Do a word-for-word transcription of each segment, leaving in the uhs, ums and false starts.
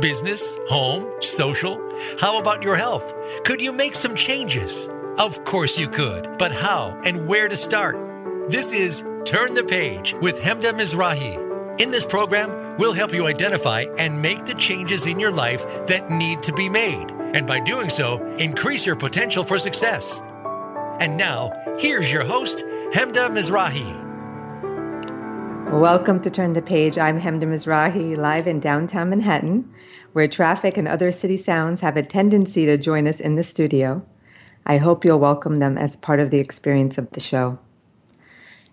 Business, home, social? How about your health? Could you make some changes? Of course you could, but how and where to start? This is Turn the Page with Hemda Mizrahi. In this program, we'll help you identify and make the changes in your life that need to be made, and by doing so, increase your potential for success. And now, here's your host, Hemda Mizrahi. Welcome to Turn the Page. I'm Hemda Mizrahi, live in downtown Manhattan, where traffic and other city sounds have a tendency to join us in the studio. I hope you'll welcome them as part of the experience of the show.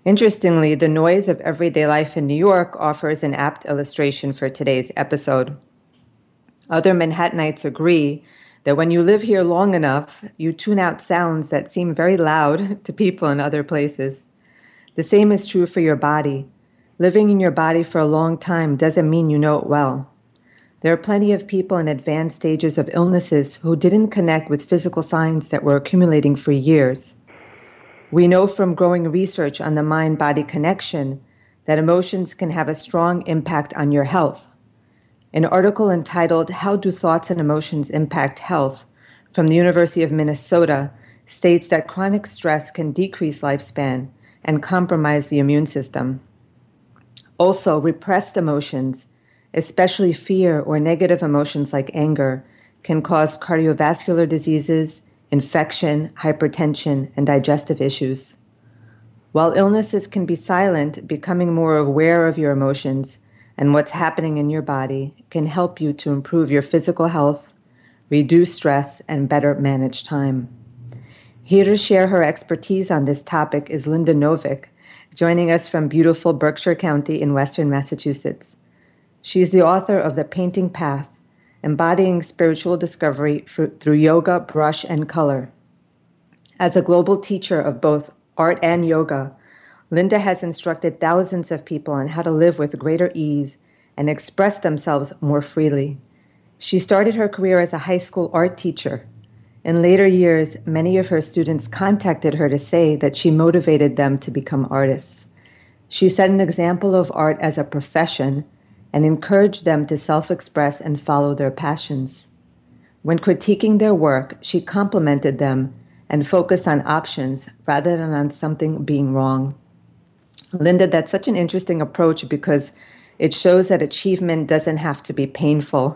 Interestingly, the noise of everyday life in New York offers an apt illustration for today's episode. Other Manhattanites agree that when you live here long enough, you tune out sounds that seem very loud to people in other places. The same is true for your body. Living in your body for a long time doesn't mean you know it well. There are plenty of people in advanced stages of illnesses who didn't connect with physical signs that were accumulating for years. We know from growing research on the mind-body connection that emotions can have a strong impact on your health. An article entitled, "How Do Thoughts and Emotions Impact Health?" from the University of Minnesota states that chronic stress can decrease lifespan and compromise the immune system. Also, repressed emotions, especially fear or negative emotions like anger, can cause cardiovascular diseases, infection, hypertension, and digestive issues. While illnesses can be silent, becoming more aware of your emotions and what's happening in your body can help you to improve your physical health, reduce stress, and better manage time. Here to share her expertise on this topic is Linda Novick, joining us from beautiful Berkshire County in western Massachusetts. She is the author of The Painting Path, Embodying Spiritual Discovery Through Yoga, Brush, and Color. As a global teacher of both art and yoga, Linda has instructed thousands of people on how to live with greater ease and express themselves more freely. She started her career as a high school art teacher. In later years, many of her students contacted her to say that she motivated them to become artists. She set an example of art as a profession and encouraged them to self-express and follow their passions. When critiquing their work, she complimented them and focused on options rather than on something being wrong. Linda, that's such an interesting approach because it shows that achievement doesn't have to be painful.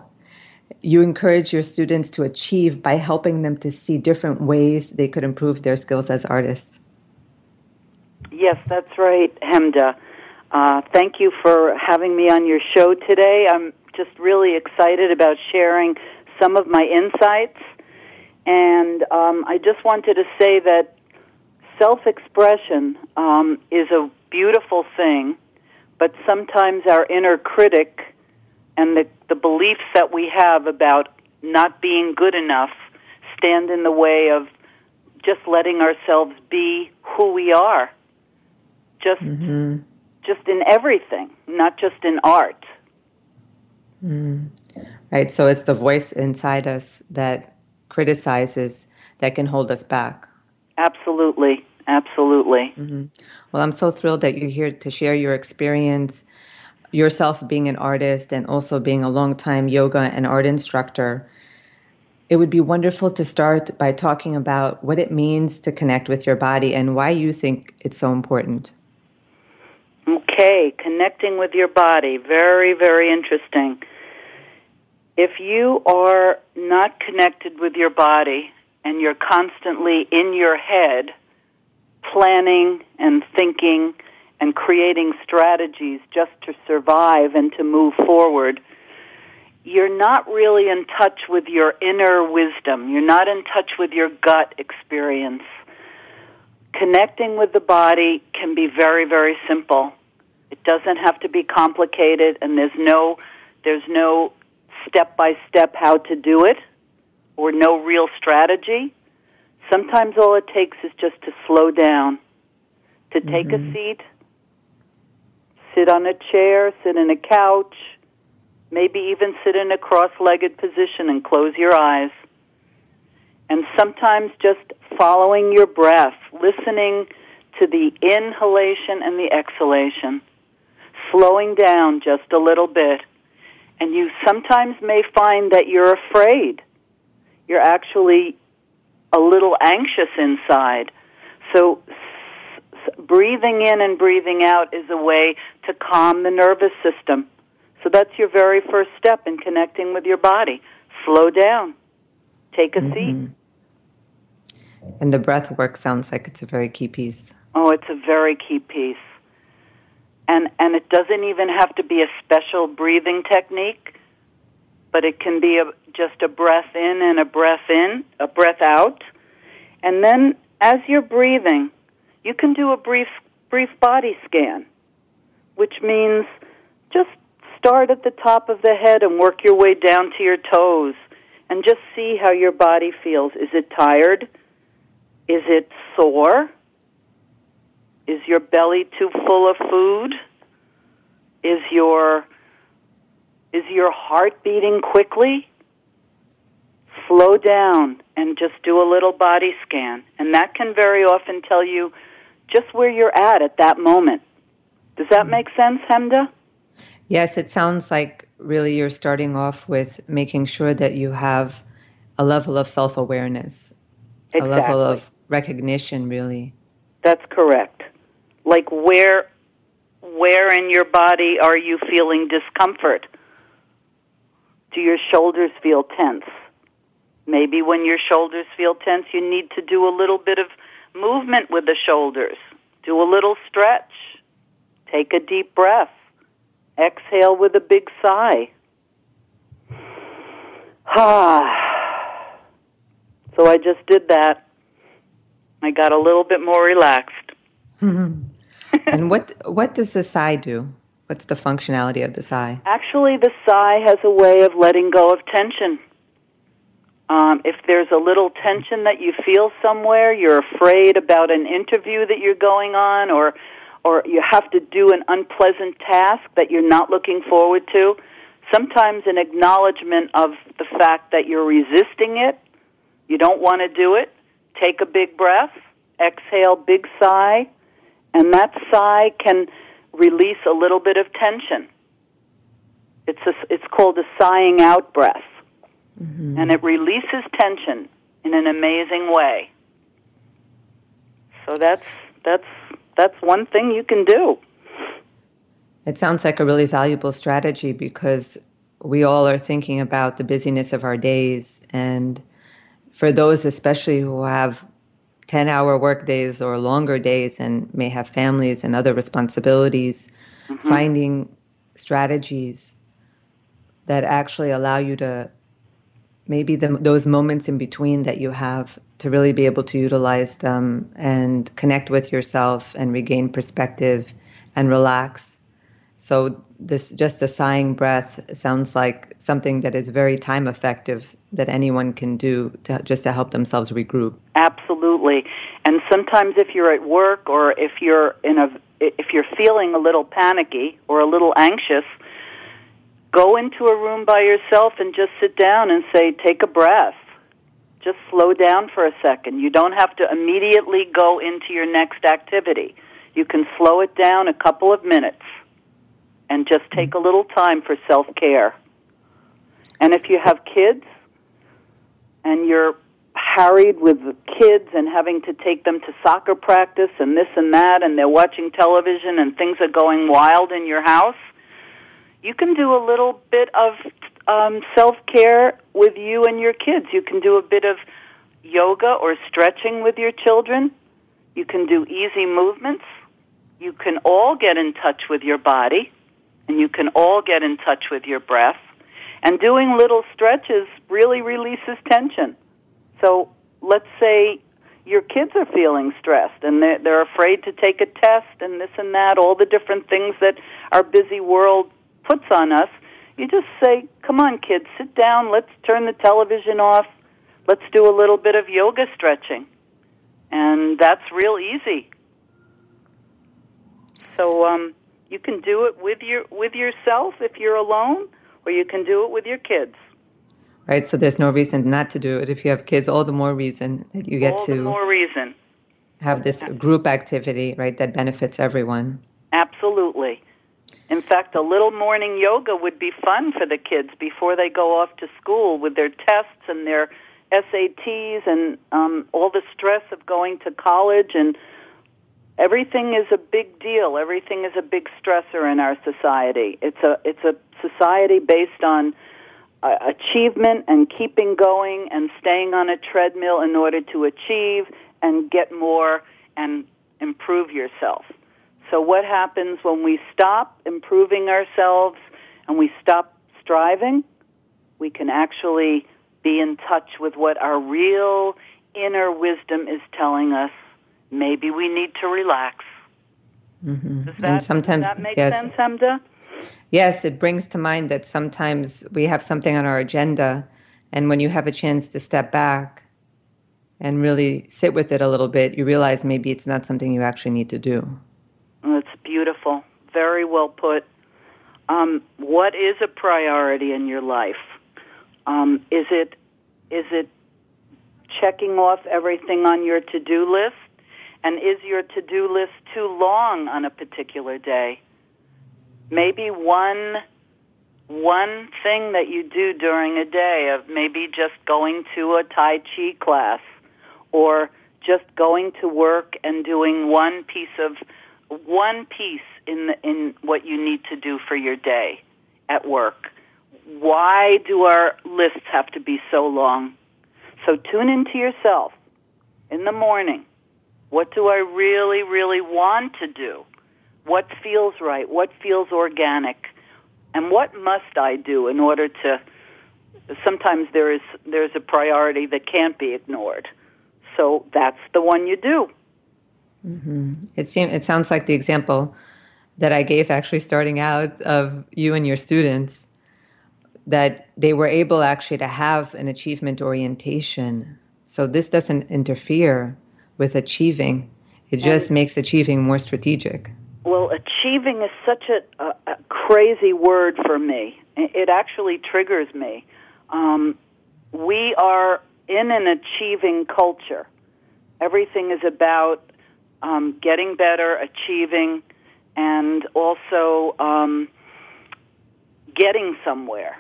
You encourage your students to achieve by helping them to see different ways they could improve their skills as artists. Yes, that's right, Hemda. Uh, thank you for having me on your show today. I'm just really excited about sharing some of my insights. And um, I just wanted to say that self-expression um, is a beautiful thing, but sometimes our inner critic and the, the beliefs that we have about not being good enough stand in the way of just letting ourselves be who we are, just mm-hmm. just in everything, not just in art. Mm. Right, so it's the voice inside us that criticizes, that can hold us back. Absolutely, absolutely. Mm-hmm. Well, I'm so thrilled that you're here to share your experience, yourself being an artist and also being a long-time yoga and art instructor. It would be wonderful to start by talking about what it means to connect with your body and why you think it's so important. Okay, connecting with your body. Very, very interesting. If you are not connected with your body and you're constantly in your head planning and thinking and creating strategies just to survive and to move forward, you're not really in touch with your inner wisdom. You're not in touch with your gut experience. connecting with the body can be very, very simple. It doesn't have to be complicated, and there's no there's no step-by-step how to do it or no real strategy. Sometimes all it takes is just to slow down, to take mm-hmm. a seat, sit on a chair, sit in a couch, maybe even sit in a cross-legged position and close your eyes. And sometimes just following your breath, listening to the inhalation and the exhalation, slowing down just a little bit. And you sometimes may find that you're afraid. You're actually a little anxious inside. So breathing in and breathing out is a way to calm the nervous system. So that's your very first step in connecting with your body. Slow down. Take a mm-hmm. seat. And the breath work sounds like it's a very key piece. Oh, it's a very key piece. And and it doesn't even have to be a special breathing technique, but it can be a, just a breath in and a breath in, a breath out. And then as you're breathing, you can do a brief brief body scan, which means just start at the top of the head and work your way down to your toes and just see how your body feels. Is it tired? Is it sore? Is your belly too full of food? Is your is your heart beating quickly? Slow down and just do a little body scan. And that can very often tell you just where you're at at that moment. Does that make sense, Hemda? Yes, it sounds like really you're starting off with making sure that you have a level of self-awareness, exactly. A level of recognition, really. That's correct. Like where where in your body are you feeling discomfort? Do your shoulders feel tense? Maybe when your shoulders feel tense, you need to do a little bit of movement with the shoulders. Do a little stretch. Take a deep breath. Exhale with a big sigh. Ah. So I just did that. I got a little bit more relaxed. Mm-hmm. And what what does the sigh do? What's the functionality of the sigh? Actually, the sigh has a way of letting go of tension. Um, if there's a little tension that you feel somewhere, you're afraid about an interview that you're going on, or or you have to do an unpleasant task that you're not looking forward to, sometimes an acknowledgement of the fact that you're resisting it, you don't want to do it, take a big breath, exhale, big sigh, and that sigh can release a little bit of tension. It's a, it's called a sighing out breath, mm-hmm. and it releases tension in an amazing way. So that's that's that's one thing you can do. It sounds like a really valuable strategy because we all are thinking about the busyness of our days and. For those especially who have ten-hour work days or longer days and may have families and other responsibilities, mm-hmm. finding strategies that actually allow you to, maybe the, those moments in between that you have, to really be able to utilize them and connect with yourself and regain perspective and relax. So this just the sighing breath sounds like something that is very time effective that anyone can do to, just to help themselves regroup. Absolutely. And sometimes if you're at work or if you're in a if you're feeling a little panicky or a little anxious, go into a room by yourself and just sit down and say, take a breath. Just slow down for a second. You don't have to immediately go into your next activity. You can slow it down a couple of minutes. And just take a little time for self-care. And if you have kids and you're harried with the kids and having to take them to soccer practice and this and that and they're watching television and things are going wild in your house, you can do a little bit of um, self-care with you and your kids. You can do a bit of yoga or stretching with your children. You can do easy movements. You can all get in touch with your body. And you can all get in touch with your breath. And doing little stretches really releases tension. So let's say your kids are feeling stressed and they're, they're afraid to take a test and this and that, all the different things that our busy world puts on us. You just say, come on, kids, sit down, let's turn the television off, let's do a little bit of yoga stretching. And that's real easy. So um, you can do it with your with yourself if you're alone, or you can do it with your kids. Right, so there's no reason not to do it. If you have kids, all the more reason that you get all to the more reason. have this group activity, right, that benefits everyone. Absolutely. In fact, a little morning yoga would be fun for the kids before they go off to school with their tests and their S A Ts and um, all the stress of going to college. And everything is a big deal. Everything is a big stressor in our society. It's a, it's a society based on Uh, achievement and keeping going and staying on a treadmill in order to achieve and get more and improve yourself. So what happens when we stop improving ourselves and we stop striving? We can actually be in touch with what our real inner wisdom is telling us. Maybe we need to relax. Mm-hmm. Does that, and sometimes, does that make yes. sense, Hemda? Yes, it brings to mind that sometimes we have something on our agenda, and when you have a chance to step back and really sit with it a little bit, you realize maybe it's not something you actually need to do. That's beautiful. Very well put. Um, what is a priority in your life? Um, is it is it checking off everything on your to-do list? And is your to-do list too long on a particular day? Maybe one one thing that you do during a day, of maybe just going to a Tai Chi class or just going to work and doing one piece of one piece in the, in what you need to do for your day at work. Why do our lists have to be so long? So tune into yourself in the morning. What do I really, really want to do? What feels right? What feels organic? And what must I do in order to... Sometimes there is there's a priority that can't be ignored. So that's the one you do. Mm-hmm. It seem, it sounds like the example that I gave actually starting out of you and your students, that they were able actually to have an achievement orientation. So this doesn't interfere with achieving. It just and, makes achieving more strategic. Well, achieving is such a, a, a crazy word for me. It actually triggers me. Um, we are in an achieving culture. Everything is about um, getting better, achieving, and also um, getting somewhere.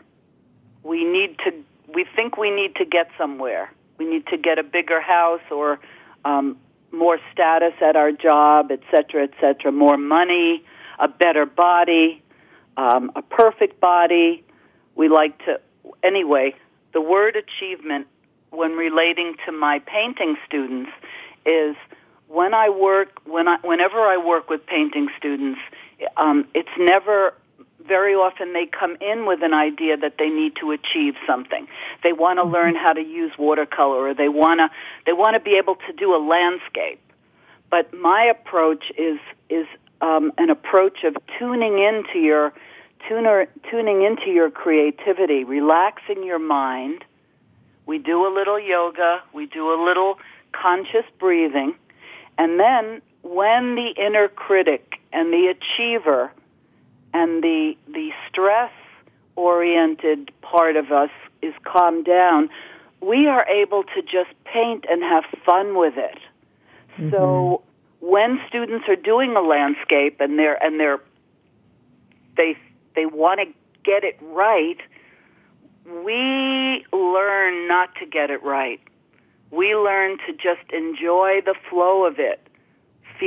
We need to. We think we need to get somewhere. We need to get a bigger house or um, more status at our job, et cetera, et cetera, more money, a better body, um, a perfect body. We like to, anyway, the word achievement, when relating to my painting students, is when I work, when I, whenever I work with painting students, um, it's never, very often they come in with an idea that they need to achieve something. They want to learn how to use watercolor, or they want to they want to be able to do a landscape. But my approach is is um, an approach of tuning into your tuner, tuning into your creativity, relaxing your mind. We do a little yoga, we do a little conscious breathing, and then when the inner critic and the achiever and the the stress-oriented part of us is calmed down, we are able to just paint and have fun with it. Mm-hmm. So when students are doing a landscape and they're and they're they they want to get it right, we learn not to get it right. We learn to just enjoy the flow of it.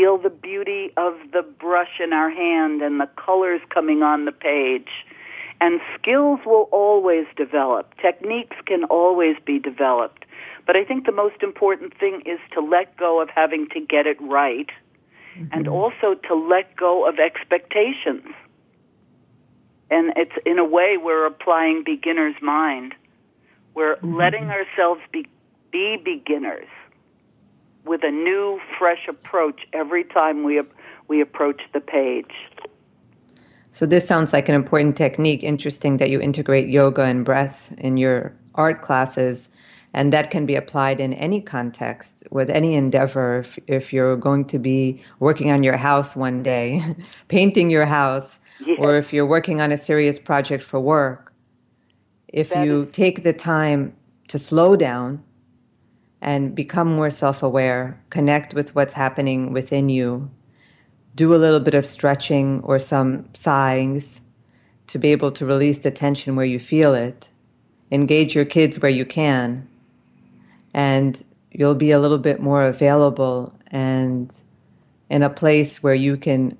Feel the beauty of the brush in our hand and the colors coming on the page. And skills will always develop. Techniques can always be developed. But I think the most important thing is to let go of having to get it right, mm-hmm. and also to let go of expectations. And it's, in a way, we're applying beginner's mind. We're mm-hmm. letting ourselves be, be beginners. with a new, fresh approach every time we we approach the page. So this sounds like an important technique. Interesting that you integrate yoga and breath in your art classes, and that can be applied in any context with any endeavor. If, if you're going to be working on your house one day, painting your house, yes. or if you're working on a serious project for work, if that you is- take the time to slow down and become more self-aware, connect with what's happening within you, do a little bit of stretching or some sighings to be able to release the tension where you feel it, engage your kids where you can, and you'll be a little bit more available and in a place where you can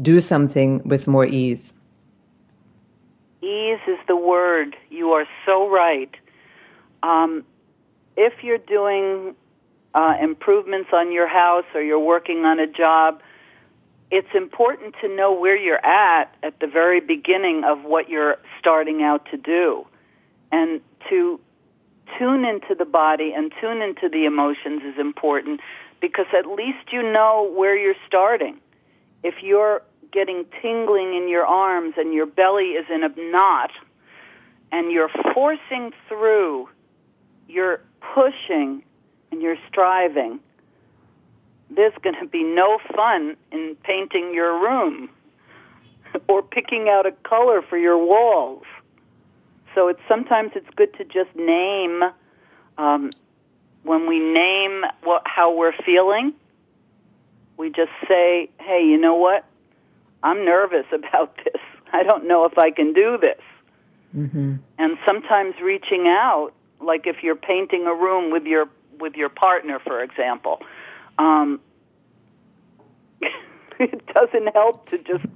do something with more ease. Ease is the word. You are so right. Um, if you're doing uh, improvements on your house or you're working on a job, it's important to know where you're at at the very beginning of what you're starting out to do, and to tune into the body and tune into the emotions is important, because at least you know where you're starting. If you're getting tingling in your arms and your belly is in a knot and you're forcing through, you're pushing and you're striving, there's going to be no fun in painting your room or picking out a color for your walls. So it's sometimes it's good to just name, um, when we name what, how we're feeling, we just say, hey, you know what? I'm nervous about this. I don't know if I can do this. Mm-hmm. And sometimes reaching out, like if you're painting a room with your with your partner, for example, Um, it doesn't help to just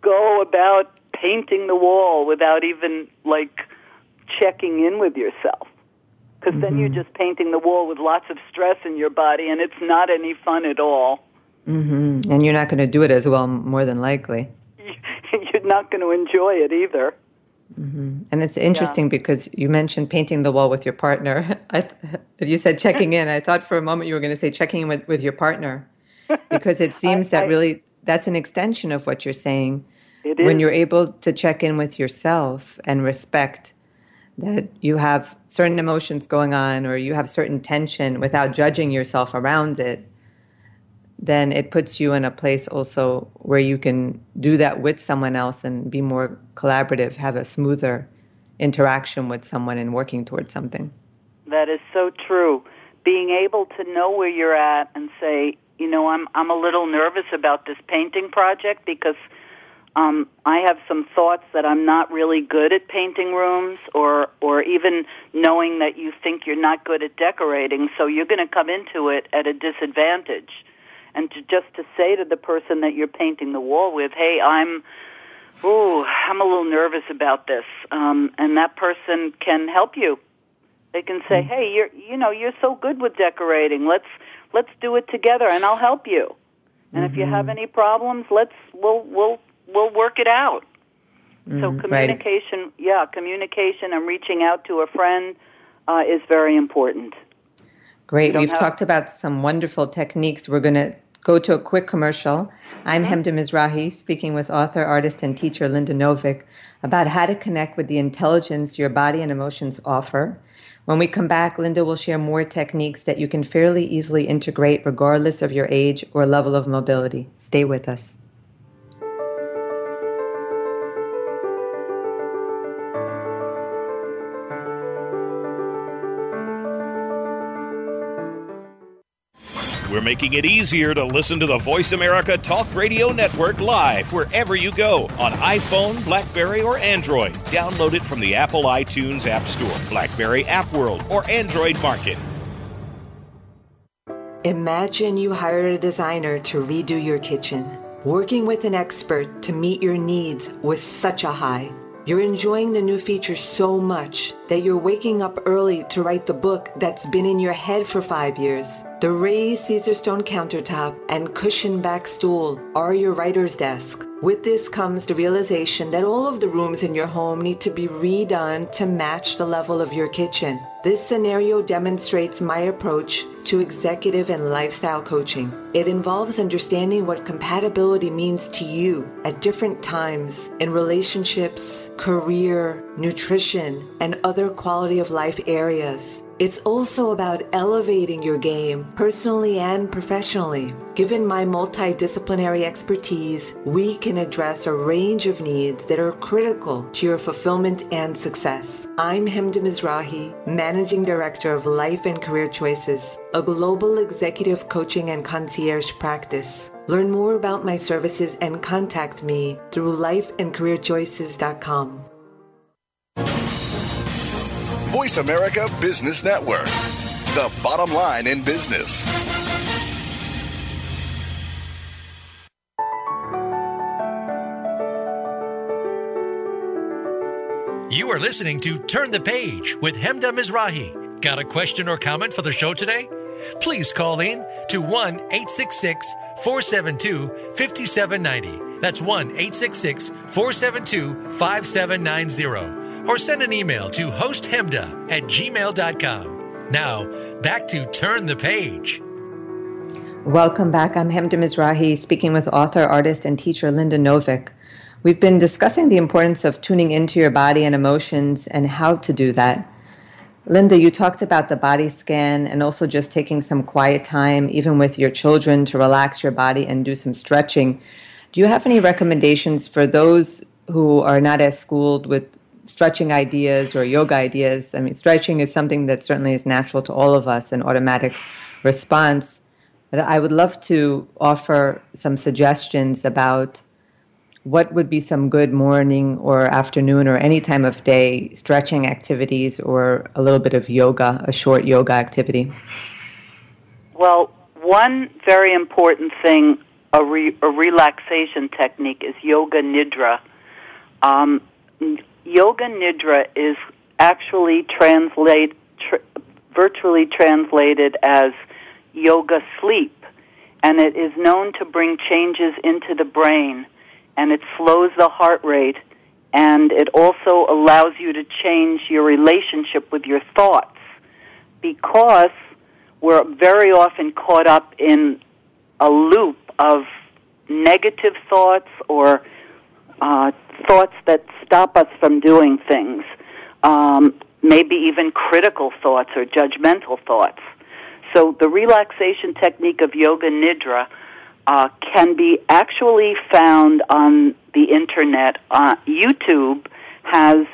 go about painting the wall without even, like, checking in with yourself. Because mm-hmm. then you're just painting the wall with lots of stress in your body, and it's not any fun at all. Mm-hmm. And you're not going to do it as well, more than likely. You're not going to enjoy it either. Mm-hmm. And it's interesting yeah. because you mentioned painting the wall with your partner. I th- you said checking in. I thought for a moment you were going to say checking in with, with your partner, because it seems I, that I, really that's an extension of what you're saying. It is. When you're able to check in with yourself and respect that you have certain emotions going on or you have certain tension without judging yourself around it, then it puts you in a place also where you can do that with someone else and be more collaborative, have a smoother interaction with someone and working towards something. That is so true. Being able to know where you're at and say, you know, I'm I'm a little nervous about this painting project because um, I have some thoughts that I'm not really good at painting rooms, or or even knowing that you think you're not good at decorating, so you're going to come into it at a disadvantage. And to just to say to the person that you're painting the wall with, hey, I'm, ooh, I'm a little nervous about this, um, and that person can help you. They can say, hey, you're, you know, you're so good with decorating. Let's let's do it together, and I'll help you. And mm-hmm. if you have any problems, let's we'll we'll we'll work it out. Mm-hmm. So communication, right. yeah, communication, and reaching out to a friend uh, is very important. Great. We've have- talked about some wonderful techniques. We're going to go to a quick commercial. I'm Hemda Mizrahi, speaking with author, artist, and teacher Linda Novick about how to connect with the intelligence your body and emotions offer. When we come back, Linda will share more techniques that you can fairly easily integrate regardless of your age or level of mobility. Stay with us. We're making it easier to listen to the Voice America Talk Radio Network live wherever you go on iPhone, BlackBerry, or Android. Download it from the Apple iTunes App Store, BlackBerry App World, or Android Market. Imagine you hired a designer to redo your kitchen. Working with an expert to meet your needs was such a high. You're enjoying the new feature so much that you're waking up early to write the book that's been in your head for five years. The raised Caesarstone countertop and cushioned back stool are your writer's desk. With this comes the realization that all of the rooms in your home need to be redone to match the level of your kitchen. This scenario demonstrates my approach to executive and lifestyle coaching. It involves understanding what compatibility means to you at different times in relationships, career, nutrition, and other quality of life areas. It's also about elevating your game, personally and professionally. Given my multidisciplinary expertise, we can address a range of needs that are critical to your fulfillment and success. I'm Hemda Mizrahi, Managing Director of Life and Career Choices, a global executive coaching and concierge practice. Learn more about my services and contact me through life and career choices dot com. Voice America Business Network, the bottom line in business. You are listening to Turn the Page with Hemda Mizrahi. Got a question or comment for the show today? Please call in to one eight six six, four seven two, five seven nine zero. That's one eight six six, four seven two, five seven nine zero. Or send an email to hosthemda at gmail dot com. Now, back to Turn the Page. Welcome back. I'm Hemda Mizrahi, speaking with author, artist, and teacher Linda Novick. We've been discussing the importance of tuning into your body and emotions and how to do that. Linda, you talked about the body scan and also just taking some quiet time, even with your children, to relax your body and do some stretching. Do you have any recommendations for those who are not as schooled with stretching ideas or yoga ideas? I mean, stretching is something that certainly is natural to all of us, an automatic response. But I would love to offer some suggestions about what would be some good morning or afternoon or any time of day stretching activities or a little bit of yoga, a short yoga activity. Well, one very important thing, a, re- a relaxation technique, is Yoga Nidra. Um, Yoga Nidra is actually translate, tr- virtually translated as yoga sleep, and it is known to bring changes into the brain, and it slows the heart rate, and it also allows you to change your relationship with your thoughts, because we're very often caught up in a loop of negative thoughts or uh, thoughts that stop us from doing things, um, maybe even critical thoughts or judgmental thoughts. So the relaxation technique of Yoga Nidra uh, can be actually found on the Internet. Uh, YouTube has,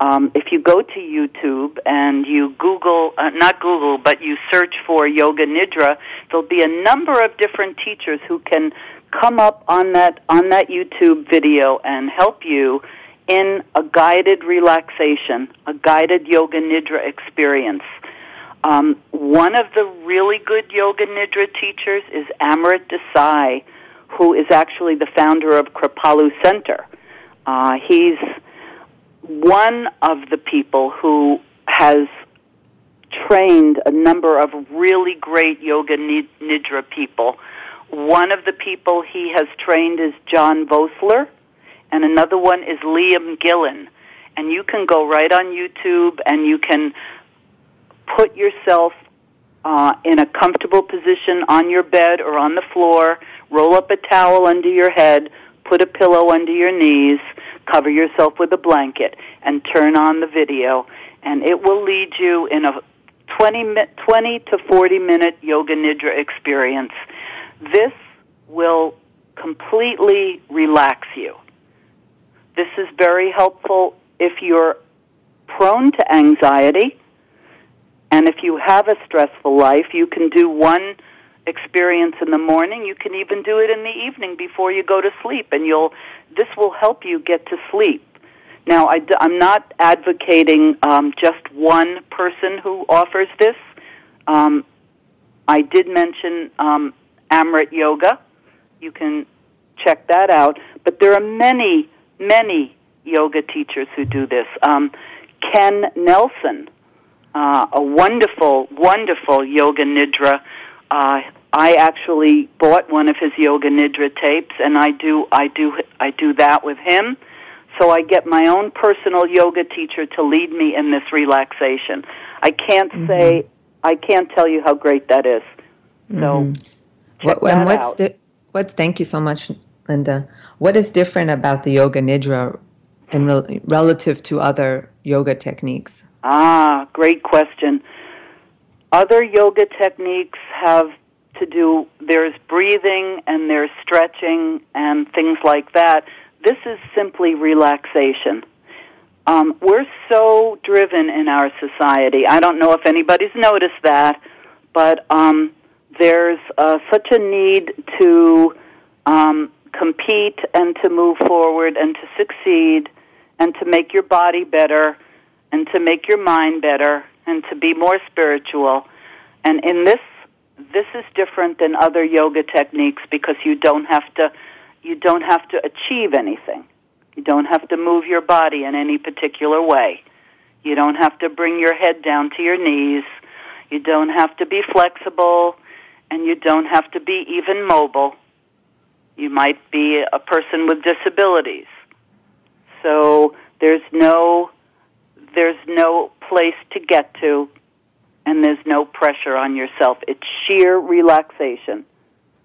um, if you go to YouTube and you Google, uh, not Google, but you search for Yoga Nidra, there'll be a number of different teachers who can come up on that on that YouTube video and help you in a guided relaxation, a guided Yoga Nidra experience. Um, one of the really good Yoga Nidra teachers is Amrit Desai, who is actually the founder of Kripalu Center. Uh, he's one of the people who has trained a number of really great Yoga Nidra people. One of the people he has trained is John Vosler, and another one is Liam Gillen. And you can go right on YouTube, and you can put yourself uh, in a comfortable position on your bed or on the floor, roll up a towel under your head, put a pillow under your knees, cover yourself with a blanket, and turn on the video. And it will lead you in a twenty to forty-minute Yoga Nidra experience. This will completely relax you. This is very helpful if you're prone to anxiety, and if you have a stressful life, you can do one experience in the morning. You can even do it in the evening before you go to sleep, and you'll. This will help you get to sleep. Now, I, I'm not advocating um, just one person who offers this. Um, I did mention Um, Amrit Yoga. You can check that out. But there are many, many yoga teachers who do this. Um, Ken Nelson, uh, a wonderful, wonderful Yoga Nidra. Uh, I actually bought one of his Yoga Nidra tapes, and I do, I do, I do that with him. So I get my own personal yoga teacher to lead me in this relaxation. I can't mm-hmm. say, I can't tell you how great that is. So mm-hmm. check what, that what's out. Di- what's, thank you so much, Linda. What is different about the Yoga Nidra in re- relative to other yoga techniques? Ah, great question. Other yoga techniques have to do, there's breathing and there's stretching and things like that. This is simply relaxation. Um, we're so driven in our society. I don't know if anybody's noticed that, but um, there's uh, such a need to um, compete and to move forward and to succeed and to make your body better and to make your mind better and to be more spiritual. And in this, this is different than other yoga techniques because you don't have to You don't have to achieve anything. You don't have to move your body in any particular way. You don't have to bring your head down to your knees. You don't have to be flexible, and you don't have to be even mobile. You might be a person with disabilities. So there's no, there's no place to get to, and there's no pressure on yourself. It's sheer relaxation.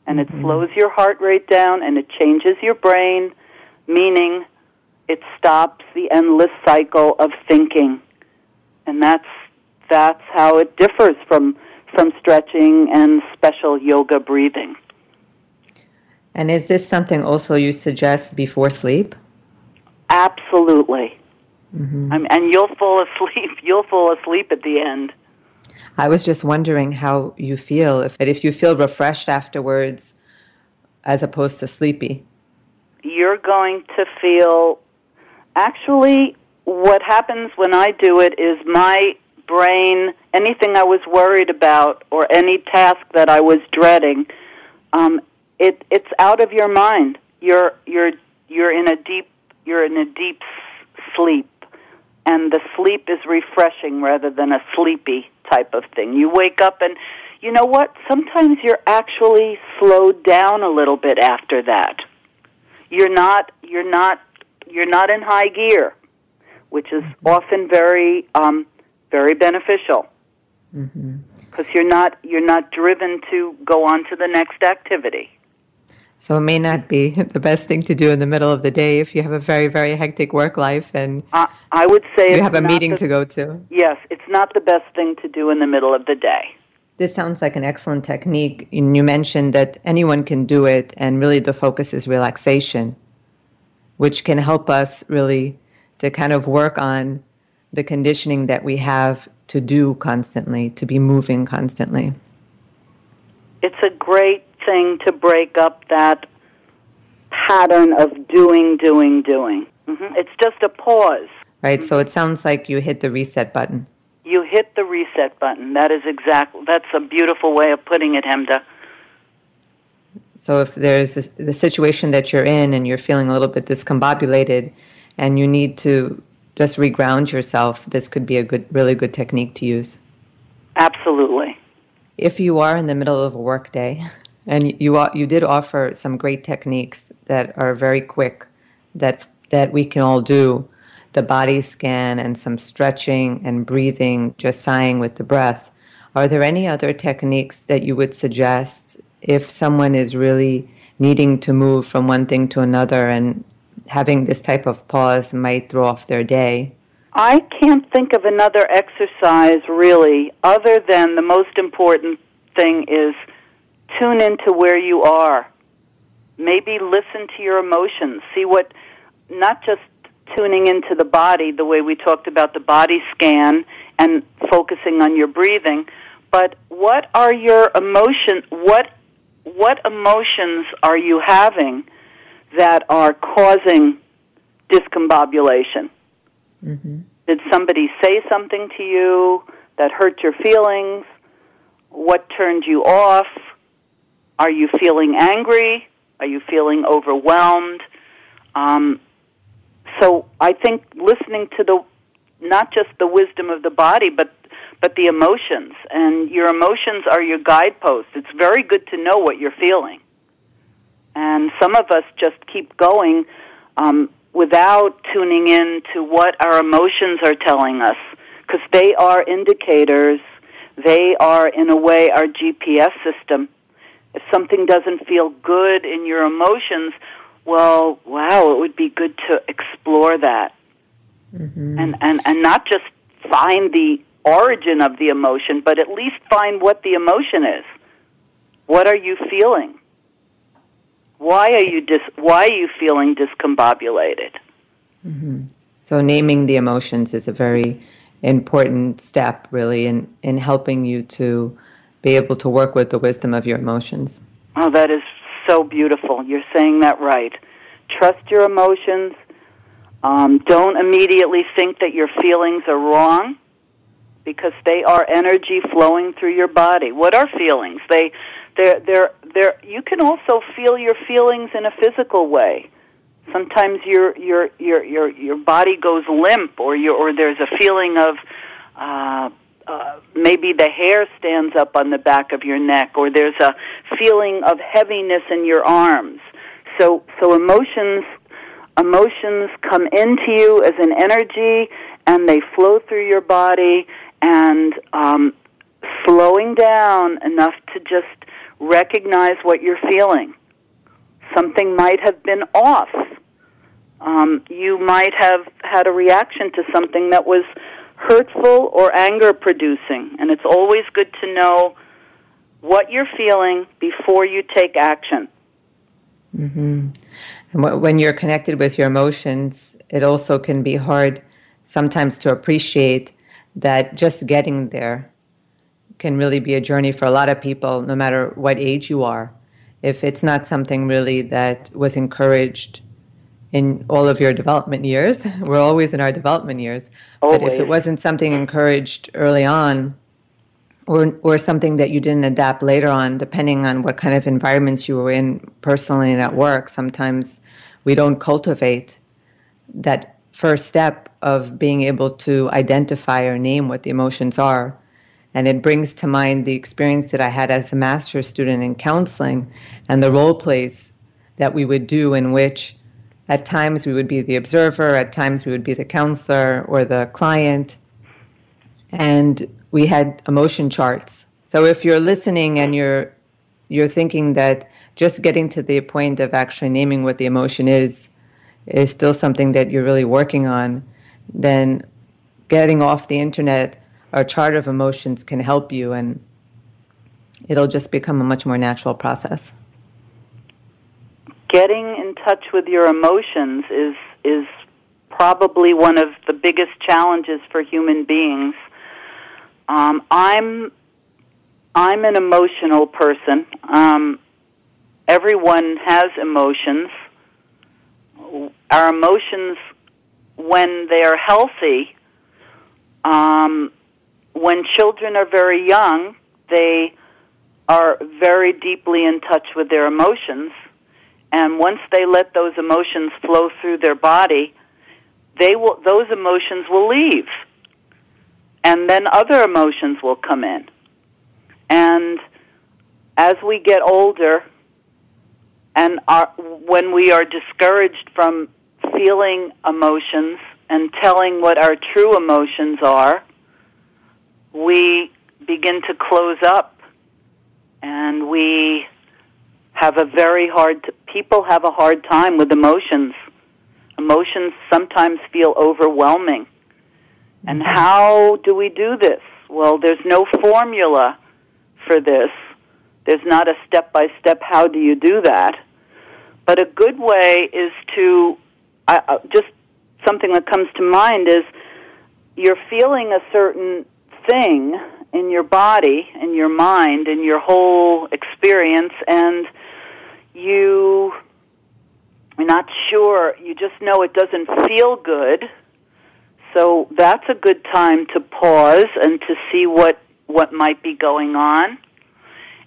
And it slows your heart rate down, and it changes your brain, meaning it stops the endless cycle of thinking. And that's that's how it differs from from stretching and special yoga breathing. And is this something also you suggest before sleep? Absolutely. Mm-hmm. I mean, and you'll fall asleep. You'll fall asleep at the end. I was just wondering how you feel, if if you feel refreshed afterwards as opposed to sleepy. You're going to feel, actually, what happens when I do it is my brain, anything I was worried about or any task that I was dreading, um, it it's out of your mind. You're you're you're in a deep you're in a deep sleep. And the sleep is refreshing rather than a sleepy type of thing. You wake up and, you know what, sometimes you're actually slowed down a little bit after that. You're not, you're not, you're not in high gear, which is often very, um, very beneficial. Mm-hmm. Because you're not, you're not driven to go on to the next activity. So it may not be the best thing to do in the middle of the day if you have a very, very hectic work life and uh, I would say you have a meeting the, to go to. Yes, it's not the best thing to do in the middle of the day. This sounds like an excellent technique. And you mentioned that anyone can do it, and really the focus is relaxation, which can help us really to kind of work on the conditioning that we have to do constantly, to be moving constantly. It's a great thing to break up that pattern of doing, doing, doing. Mm-hmm. It's just a pause. Right, mm-hmm. So it sounds like you hit the reset button. You hit the reset button. That is exactly, that's a beautiful way of putting it, Hemda. So if there's this, the situation that you're in and you're feeling a little bit discombobulated and you need to just reground yourself, this could be a good, really good technique to use. Absolutely. If you are in the middle of a work day, and you you did offer some great techniques that are very quick that that we can all do, the body scan and some stretching and breathing, just sighing with the breath. Are there any other techniques that you would suggest if someone is really needing to move from one thing to another and having this type of pause might throw off their day? I can't think of another exercise really, other than the most important thing is tune into where you are. Maybe listen to your emotions. See what, not just tuning into the body the way we talked about the body scan and focusing on your breathing, but what are your emotions, what, what emotions are you having that are causing discombobulation? Mm-hmm. Did somebody say something to you that hurt your feelings? What turned you off? Are you feeling angry? Are you feeling overwhelmed? Um, so I think listening to the, not just the wisdom of the body, but, but the emotions. And your emotions are your guideposts. It's very good to know what you're feeling. And some of us just keep going. Um, without tuning in to what our emotions are telling us, because they are indicators. They are, in a way, our G P S system. If something doesn't feel good in your emotions, well, wow, it would be good to explore that. Mm-hmm. And, and, and not just find the origin of the emotion, but at least find what the emotion is. What are you feeling? Why are you dis- Why are you feeling discombobulated? Mm-hmm. So naming the emotions is a very important step, really, in, in helping you to be able to work with the wisdom of your emotions. Oh, that is so beautiful. You're saying that right. Trust your emotions. Um, don't immediately think that your feelings are wrong, because they are energy flowing through your body. What are feelings? They, they're, they're, they're, you can also feel your feelings in a physical way. Sometimes your your your your your body goes limp, or your or there's a feeling of uh, uh, maybe the hair stands up on the back of your neck, or there's a feeling of heaviness in your arms. So so emotions emotions come into you as an energy, and they flow through your body. And um, slowing down enough to just recognize what you're feeling. Something might have been off. Um, you might have had a reaction to something that was hurtful or anger-producing, and it's always good to know what you're feeling before you take action. Mm-hmm. And when you're connected with your emotions, it also can be hard sometimes to appreciate that just getting there can really be a journey for a lot of people, no matter what age you are, if it's not something really that was encouraged in all of your development years. We're always in our development years. Always. But if it wasn't something encouraged early on, or or something that you didn't adapt later on, depending on what kind of environments you were in personally and at work, sometimes we don't cultivate that first step of being able to identify or name what the emotions are. And it brings to mind the experience that I had as a master's student in counseling, and the role plays that we would do, in which at times we would be the observer, at times we would be the counselor or the client, and we had emotion charts. So if you're listening and you're you're thinking that just getting to the point of actually naming what the emotion is is still something that you're really working on, then getting off the internet, our chart of emotions can help you, and it'll just become a much more natural process. Getting in touch with your emotions is is probably one of the biggest challenges for human beings. Um, I'm I'm an emotional person. Um, everyone has emotions. Our emotions, when they are healthy, um, when children are very young, they are very deeply in touch with their emotions. And once they let those emotions flow through their body, they will, those emotions will leave. And then other emotions will come in. And as we get older, and our, when we are discouraged from feeling emotions and telling what our true emotions are, we begin to close up, and we have a very hard, t- people have a hard time with emotions. Emotions sometimes feel overwhelming. And how do we do this? Well, there's no formula for this. There's not a step-by-step how do you do that. But a good way is to, uh, just something that comes to mind is you're feeling a certain thing in your body, in your mind, in your whole experience, and you are not sure, you just know it doesn't feel good, so that's a good time to pause and to see what, what might be going on.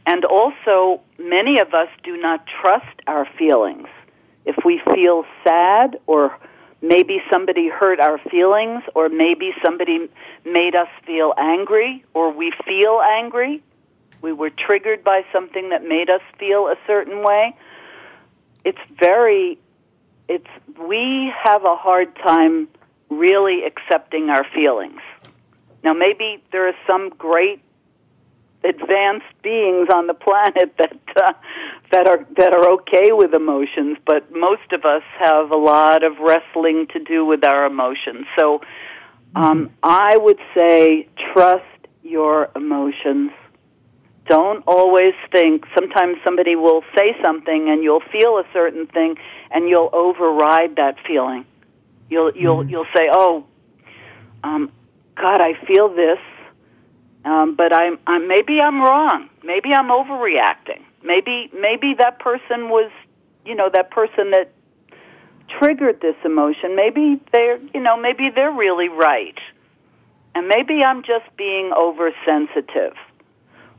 And also, many of us do not trust our feelings. If we feel sad, or maybe somebody hurt our feelings, or maybe somebody made us feel angry, or we feel angry. We were triggered by something that made us feel a certain way. It's very it's we have a hard time really accepting our feelings. Now, maybe there are some great advanced beings on the planet that uh, that are that are okay with emotions, but most of us have a lot of wrestling to do with our emotions. So, um, I would say trust your emotions. Don't always think. Sometimes somebody will say something, and you'll feel a certain thing, and you'll override that feeling. You'll you'll you'll say, "Oh, um, God, I feel this." Um, but I'm, I'm, maybe I'm wrong. Maybe I'm overreacting. Maybe, maybe that person was, you know, that person that triggered this emotion. Maybe they're, you know, maybe they're really right. And maybe I'm just being oversensitive.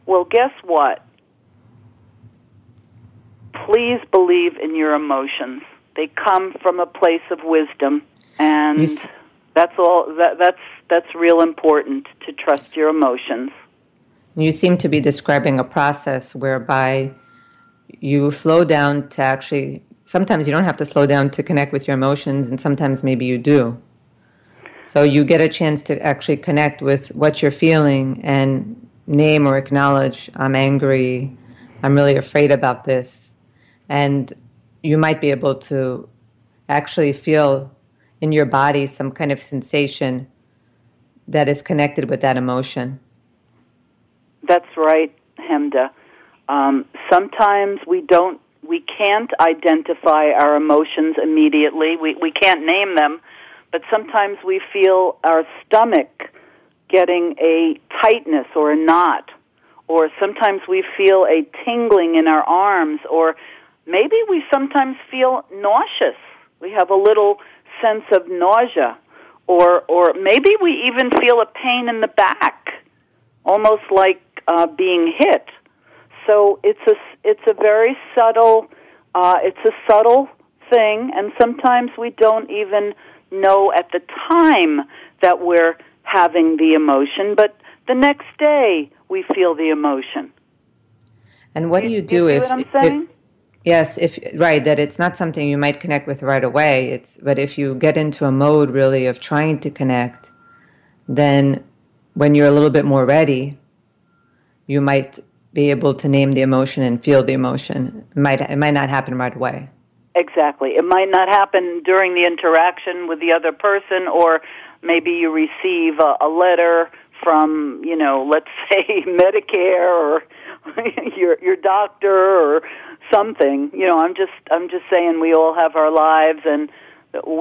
Well, guess what? Please believe in your emotions. They come from a place of wisdom. And yes. that's all, that, that's, That's real important, to trust your emotions. You seem to be describing a process whereby you slow down to actually, sometimes you don't have to slow down to connect with your emotions, and sometimes maybe you do. So you get a chance to actually connect with what you're feeling and name or acknowledge, I'm angry, I'm really afraid about this. And you might be able to actually feel in your body some kind of sensation that is connected with that emotion. That's right, Hemda. Um, sometimes we don't, we can't identify our emotions immediately. We we can't name them, but sometimes we feel our stomach getting a tightness or a knot, or sometimes we feel a tingling in our arms, or maybe we sometimes feel nauseous. We have a little sense of nausea. Or or maybe we even feel a pain in the back, almost like uh, being hit. So it's a it's a very subtle uh, it's a subtle thing, and sometimes we don't even know at the time that we're having the emotion. But the next day we feel the emotion. And what do you do, do, you do if? What I'm saying? If Yes, if right, that it's not something you might connect with right away. It's but if you get into a mode really of trying to connect, then when you're a little bit more ready, you might be able to name the emotion and feel the emotion. It might it might not happen right away. Exactly. It might not happen during the interaction with the other person, or maybe you receive a, a letter from, you know, let's say Medicare or your your doctor or something. You know, I'm just I'm just saying we all have our lives, and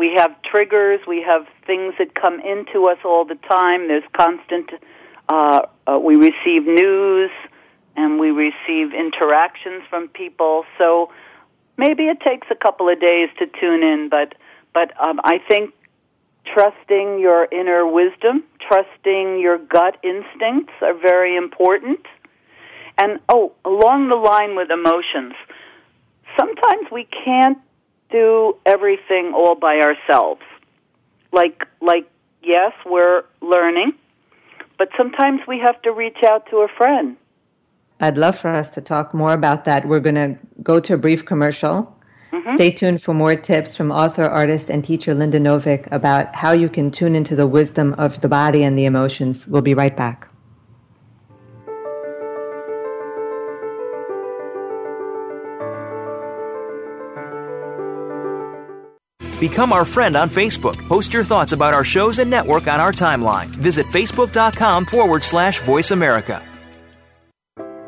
we have triggers, we have things that come into us all the time. There's constant, uh, uh, we receive news, and we receive interactions from people, so maybe it takes a couple of days to tune in, but, but um, I think trusting your inner wisdom, trusting your gut instincts are very important. And, oh, along the line with emotions, sometimes we can't do everything all by ourselves. Like, like yes, we're learning, but sometimes we have to reach out to a friend. I'd love for us to talk more about that. We're going to go to a brief commercial. Mm-hmm. Stay tuned for more tips from author, artist, and teacher Linda Novick about how you can tune into the wisdom of the body and the emotions. We'll be right back. Become our friend on Facebook. Post your thoughts about our shows and network on our timeline. Visit facebook.com forward slash Voice America.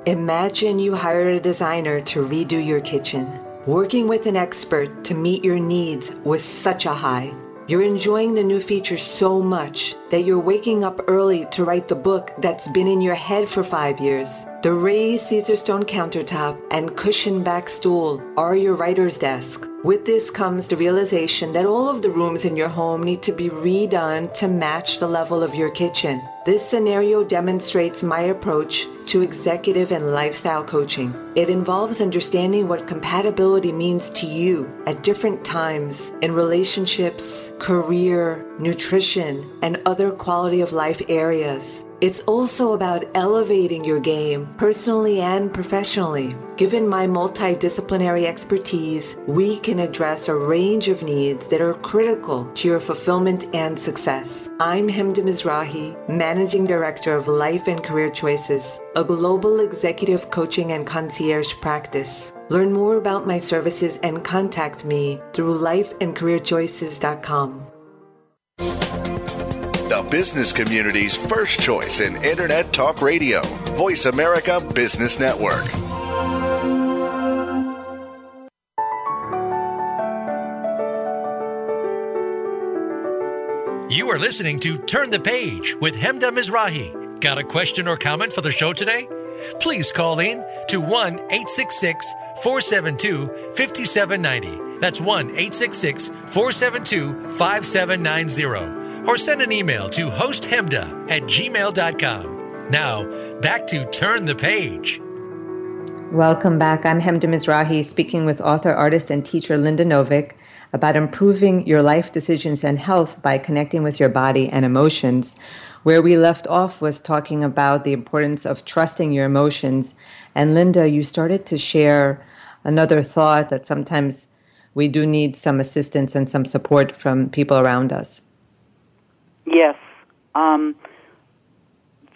Imagine you hired a designer to redo your kitchen. Working with an expert to meet your needs was such a high. You're enjoying the new features so much that you're waking up early to write the book that's been in your head for five years. The raised Caesarstone countertop and cushioned back stool are your writer's desk. With this comes the realization that all of the rooms in your home need to be redone to match the level of your kitchen. This scenario demonstrates my approach to executive and lifestyle coaching. It involves understanding what compatibility means to you at different times in relationships, career, nutrition, and other quality of life areas. It's also about elevating your game, personally and professionally. Given my multidisciplinary expertise, we can address a range of needs that are critical to your fulfillment and success. I'm Hemda Mizrahi, Managing Director of Life and Career Choices, a global executive coaching and concierge practice. Learn more about my services and contact me through life and career choices dot com. The business community's first choice in Internet Talk Radio, Voice America Business Network. You are listening to Turn the Page with Hemda Mizrahi. Got a question or comment for the show today? Please call in to one eight six six, four seven two, five seven nine zero. That's one eight six six, four seven two, five seven nine zero. Or send an email to hosthemda at gmail dot com. Now, back to Turn the Page. Welcome back. I'm Hemda Mizrahi, speaking with author, artist, and teacher Linda Novick about improving your life decisions and health by connecting with your body and emotions. Where we left off was talking about the importance of trusting your emotions. And Linda, you started to share another thought that sometimes we do need some assistance and some support from people around us. Yes. Um,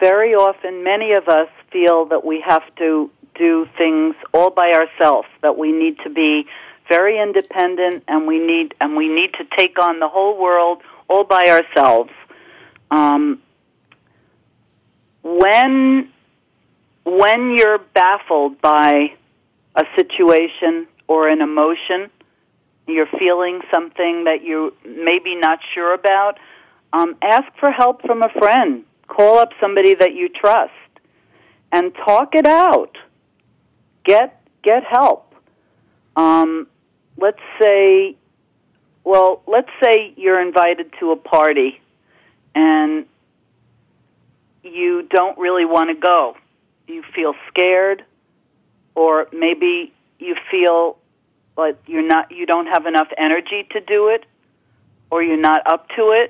very often, many of us feel that we have to do things all by ourselves, that we need to be very independent and we need and we need to take on the whole world all by ourselves. Um, when when you're baffled by a situation or an emotion, you're feeling something that you're maybe not sure about, Um, ask for help from a friend. Call up somebody that you trust and talk it out. Get get help. Um, let's say, well, let's say you're invited to a party and you don't really want to go. You feel scared, or maybe you feel like you're not, you don't have enough energy to do it, or you're not up to it.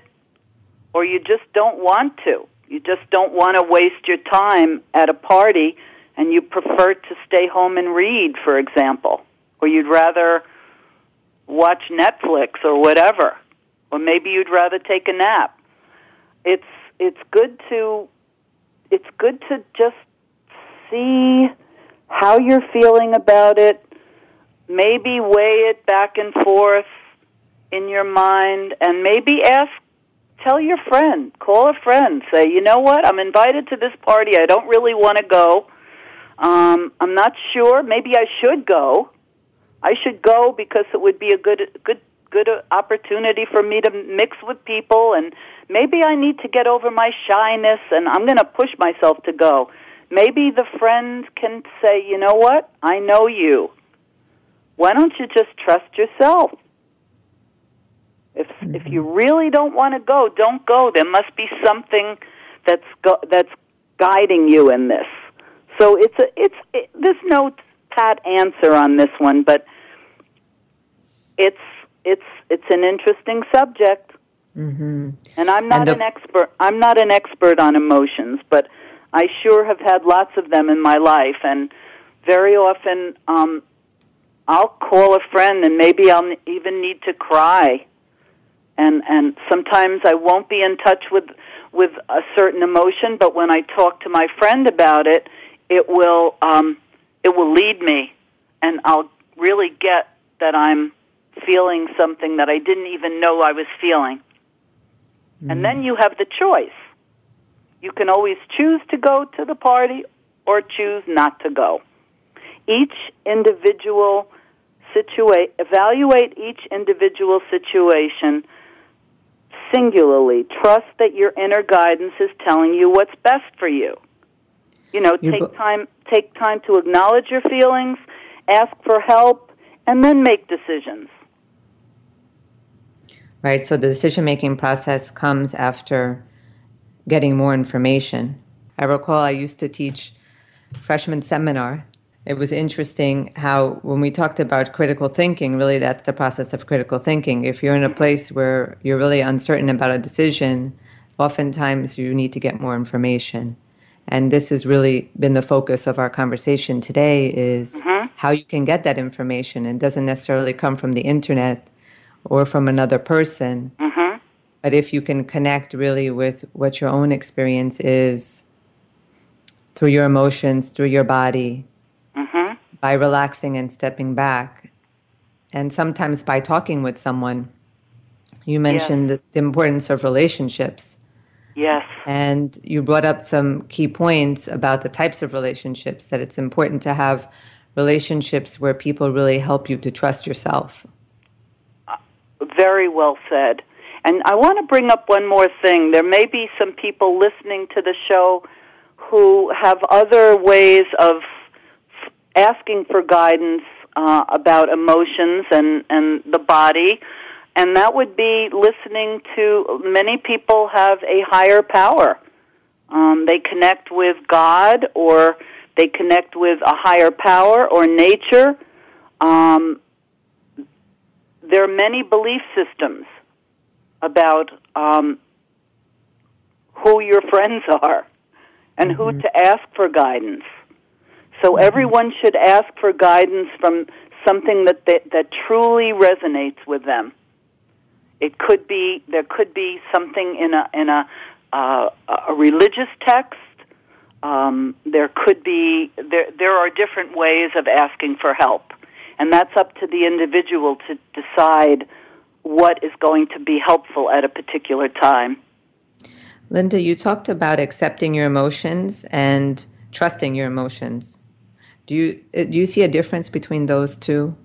Or you just don't want to. You just don't want to waste your time at a party, and you prefer to stay home and read, for example. Or you'd rather watch Netflix or whatever. Or maybe you'd rather take a nap. It's it's good to it's good to just see how you're feeling about it. Maybe weigh it back and forth in your mind, and maybe ask. Tell your friend, call a friend, say, you know what, I'm invited to this party, I don't really want to go, um, I'm not sure, maybe I should go, I should go because it would be a good good, good opportunity for me to mix with people, and maybe I need to get over my shyness, and I'm going to push myself to go. Maybe the friend can say, you know what, I know you, why don't you just trust yourself? If if you really don't want to go, don't go. There must be something that's go, that's guiding you in this. So it's a it's it, there's no pat answer on this one, but it's it's it's an interesting subject. Mm-hmm. And I'm not and the- an expert. I'm not an expert on emotions, but I sure have had lots of them in my life, and very often um, I'll call a friend, and maybe I'll even need to cry. And, and sometimes I won't be in touch with, with a certain emotion, but when I talk to my friend about it, it will um, it will lead me, and I'll really get that I'm feeling something that I didn't even know I was feeling. Mm-hmm. And then you have the choice. You can always choose to go to the party or choose not to go. Each individual situa- evaluate each individual situation singularly. Trust that your inner guidance is telling you what's best for you. You know, take bo- time take time to acknowledge your feelings, ask for help, and then make decisions. Right, so the decision-making process comes after getting more information. I recall I used to teach freshman seminar. It was interesting how when we talked about critical thinking, really that's the process of critical thinking. If you're in a place where you're really uncertain about a decision, oftentimes you need to get more information. And this has really been the focus of our conversation today, is mm-hmm. how you can get that information. And doesn't necessarily come from the internet or from another person. Mm-hmm. But if you can connect really with what your own experience is through your emotions, through your body, mm-hmm. by relaxing and stepping back, and sometimes by talking with someone. You mentioned yes. the importance of relationships. Yes. And you brought up some key points about the types of relationships, that it's important to have relationships where people really help you to trust yourself. Very well said. And I want to bring up one more thing. There may be some people listening to the show who have other ways of asking for guidance uh, about emotions and, and the body. And that would be listening to, many people have a higher power. Um, they connect with God, or they connect with a higher power or nature. Um, there are many belief systems about um, who your friends are and who mm-hmm. to ask for guidance. So everyone should ask for guidance from something that they, that truly resonates with them. It could be, there could be something in a in a uh, a religious text. Um, there could be there there are different ways of asking for help, and that's up to the individual to decide what is going to be helpful at a particular time. Linda, you talked about accepting your emotions and trusting your emotions. Do you do you see a difference between those two?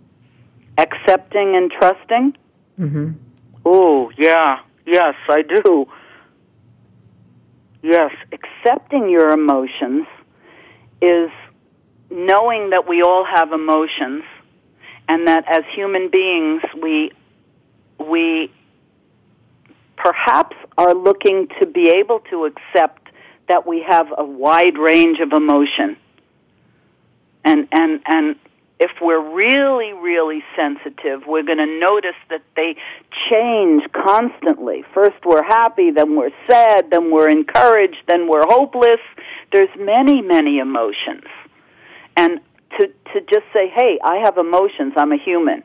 Accepting and trusting? Mm-hmm. Oh, yeah. Yes, I do. Yes, accepting your emotions is knowing that we all have emotions, and that as human beings, we we perhaps are looking to be able to accept that we have a wide range of emotion. And and and if we're really, really sensitive, we're going to notice that they change constantly. First we're happy, then we're sad, then we're encouraged, then we're hopeless. There's many, many emotions. And to to just say, hey, I have emotions, I'm a human.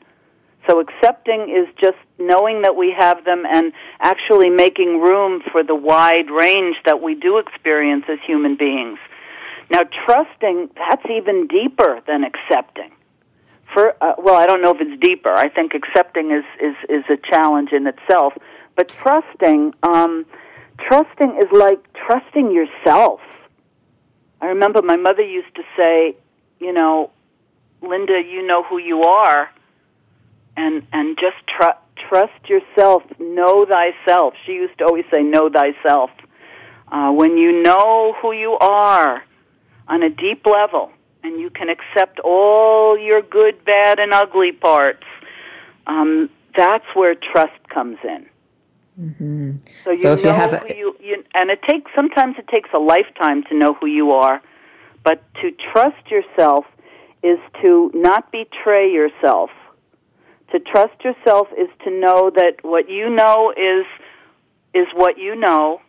So accepting is just knowing that we have them and actually making room for the wide range that we do experience as human beings. Now, trusting, that's even deeper than accepting. For, uh, well, I don't know if it's deeper. I think accepting is, is, is a challenge in itself. But trusting, um, trusting is like trusting yourself. I remember my mother used to say, you know, Linda, you know who you are, and and just tr- trust yourself. Know thyself. She used to always say, know thyself. Uh, when you know who you are on a deep level, and you can accept all your good, bad, and ugly parts, um, that's where trust comes in. Mm-hmm. So you so if know you have a... who you, you, and it takes, sometimes it takes a lifetime to know who you are, but to trust yourself is to not betray yourself. To trust yourself is to know that what you know is is what you know,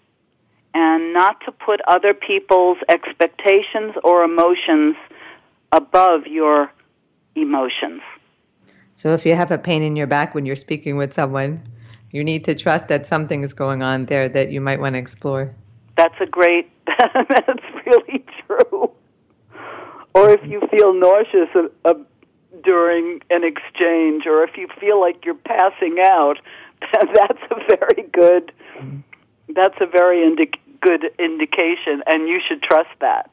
and not to put other people's expectations or emotions above your emotions. So if you have a pain in your back when you're speaking with someone, you need to trust that something is going on there that you might want to explore. That's a great, that's really true. Or if you feel nauseous uh, uh, during an exchange, or if you feel like you're passing out, that's a very good... Mm-hmm. That's a very indi- good indication, and you should trust that.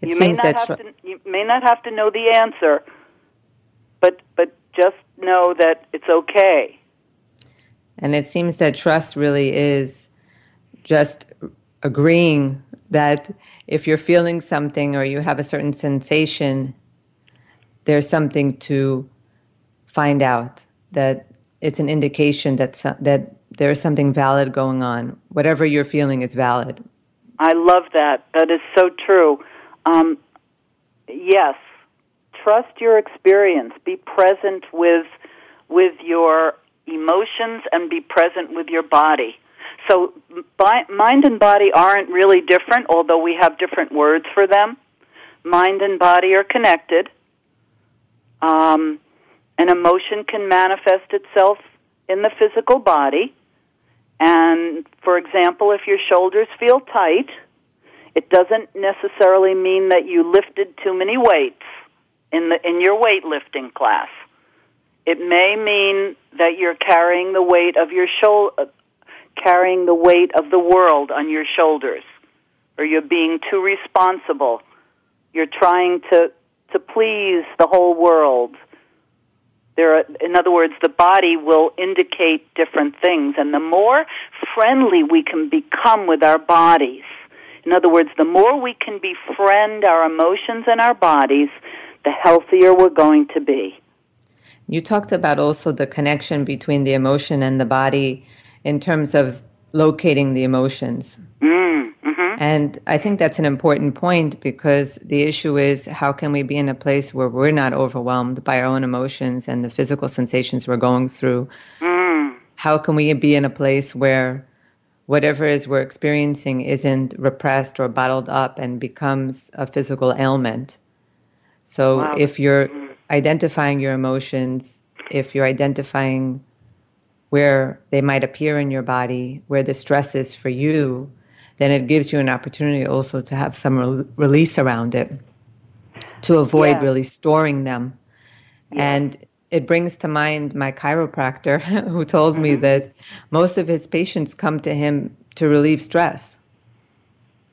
You may not have to, you may not have to know the answer, but but just know that it's okay. And it seems that trust really is just agreeing that if you're feeling something or you have a certain sensation, there's something to find out, that it's an indication that some, that there is something valid going on. Whatever you're feeling is valid. I love that. That is so true. Um, yes, trust your experience. Be present with with your emotions and be present with your body. So bi- mind and body aren't really different, although we have different words for them. Mind and body are connected. Um, an emotion can manifest itself in the physical body. And, for example, if your shoulders feel tight, it doesn't necessarily mean that you lifted too many weights in the in your weightlifting class. It may mean that you're carrying the weight of your shoul- uh, carrying the weight of the world on your shoulders, or you're being too responsible. You're trying to to please the whole world. There are, in other words, the body will indicate different things, and the more friendly we can become with our bodies, in other words, the more we can befriend our emotions and our bodies, the healthier we're going to be. You talked about also the connection between the emotion and the body in terms of locating the emotions. Mm, mm-hmm. And I think that's an important point, because the issue is, how can we be in a place where we're not overwhelmed by our own emotions and the physical sensations we're going through? Mm. How can we be in a place where whatever is we're experiencing isn't repressed or bottled up and becomes a physical ailment? So wow. if you're identifying your emotions, if you're identifying where they might appear in your body, where the stress is for you, then it gives you an opportunity also to have some re- release around it, to avoid yeah. really storing them. Yeah. And it brings to mind my chiropractor who told mm-hmm. me that most of his patients come to him to relieve stress.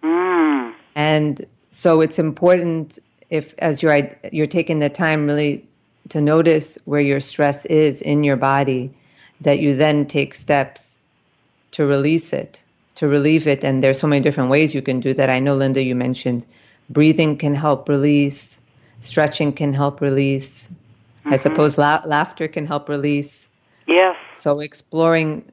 Mm. And so it's important, if as you're, you're taking the time really to notice where your stress is in your body, that you then take steps to release it, to relieve it. And there's so many different ways you can do that. I know, Linda, you mentioned breathing can help release, stretching can help release, I suppose la- laughter can help release. Yes. So exploring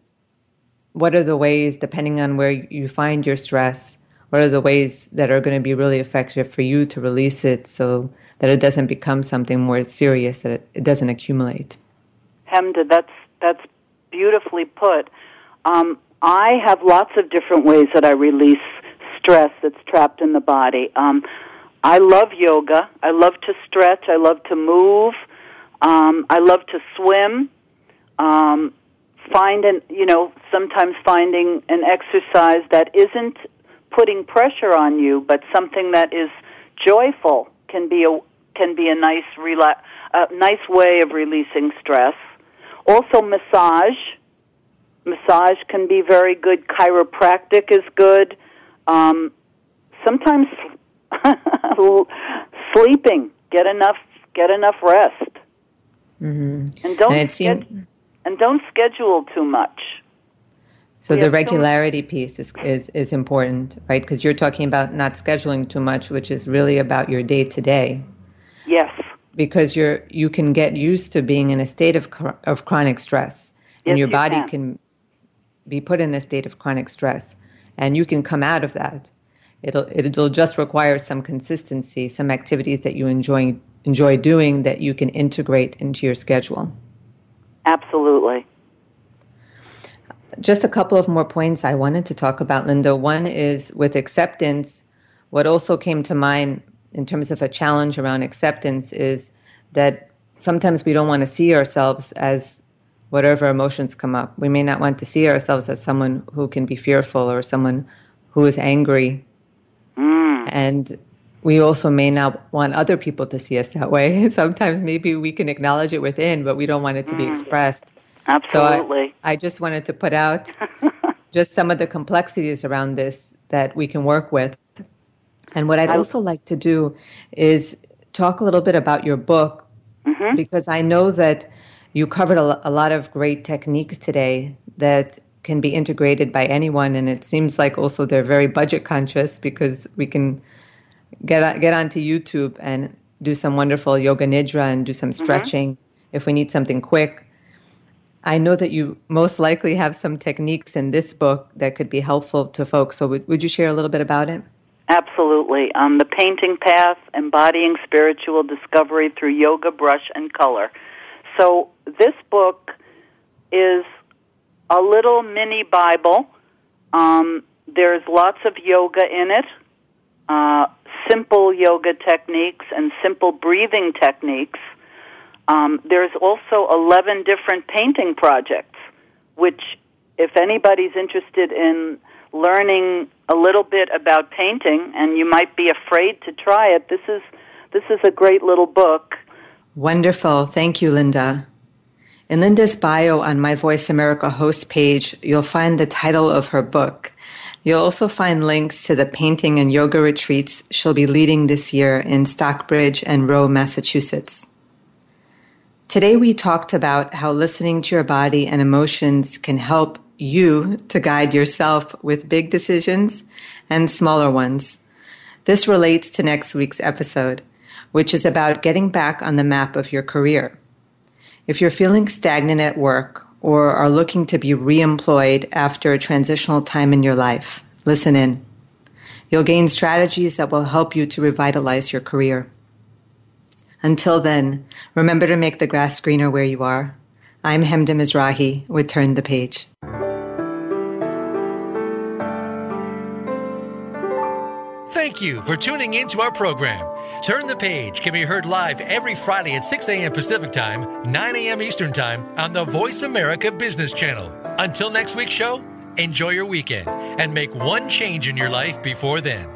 what are the ways, depending on where you find your stress, what are the ways that are going to be really effective for you to release it so that it doesn't become something more serious, that it, it doesn't accumulate. Hemda, that's, that's beautifully put. Um, I have lots of different ways that I release stress that's trapped in the body. Um, I love yoga. I love to stretch. I love to move. Um, I love to swim. Um, find an, you know, sometimes finding an exercise that isn't putting pressure on you, but something that is joyful can be a can be a nice rela- a nice way of releasing stress. Also, massage. Massage can be very good. Chiropractic is good. Um, sometimes sleeping. Get enough. Get enough rest. Mm-hmm. And don't and, seemed, sched- and don't schedule too much. So we the regularity so piece is, is is important, right? Because you're talking about not scheduling too much, which is really about your day to day. Yes. Because you're you can get used to being in a state of of chronic stress, and yes, your body you can. can be put in a state of chronic stress, and you can come out of that. It'll it'll just require some consistency, some activities that you enjoy. enjoy doing that you can integrate into your schedule. Absolutely. Just a couple of more points I wanted to talk about, Linda. One is with acceptance, what also came to mind in terms of a challenge around acceptance is that sometimes we don't want to see ourselves as whatever emotions come up. We may not want to see ourselves as someone who can be fearful or someone who is angry. Mm. And we also may not want other people to see us that way. Sometimes maybe we can acknowledge it within, but we don't want it to be expressed. Absolutely. So I, I just wanted to put out just some of the complexities around this that we can work with. And what I'd also like to do is talk a little bit about your book, mm-hmm. because I know that you covered a, a lot of great techniques today that can be integrated by anyone. And it seems like also they're very budget conscious, because we can Get get onto YouTube and do some wonderful yoga nidra and do some stretching mm-hmm. if we need something quick. I know that you most likely have some techniques in this book that could be helpful to folks. So would, would you share a little bit about it? Absolutely. Um, The Painting Path, Embodying Spiritual Discovery Through Yoga, Brush, and Color. So this book is a little mini Bible Um, there's lots of yoga in it, uh, simple yoga techniques and simple breathing techniques. Um, there's also eleven different painting projects, which if anybody's interested in learning a little bit about painting, and you might be afraid to try it, this is this is a great little book. Wonderful. Thank you, Linda. In Linda's bio on My Voice America host page, you'll find the title of her book. You'll also find links to the painting and yoga retreats she'll be leading this year in Stockbridge and Rowe, Massachusetts. Today we talked about how listening to your body and emotions can help you to guide yourself with big decisions and smaller ones. This relates to next week's episode, which is about getting back on the map of your career. If you're feeling stagnant at work or are looking to be reemployed after a transitional time in your life, listen in. You'll gain strategies that will help you to revitalize your career. Until then, remember to make the grass greener where you are. I'm Hemda Mizrahi with Turn the Page. Thank you for tuning in to our program. Turn the Page can be heard live every Friday at six a.m. Pacific Time, nine a.m. Eastern Time on the Voice America Business Channel. Until next week's show, enjoy your weekend and make one change in your life before then.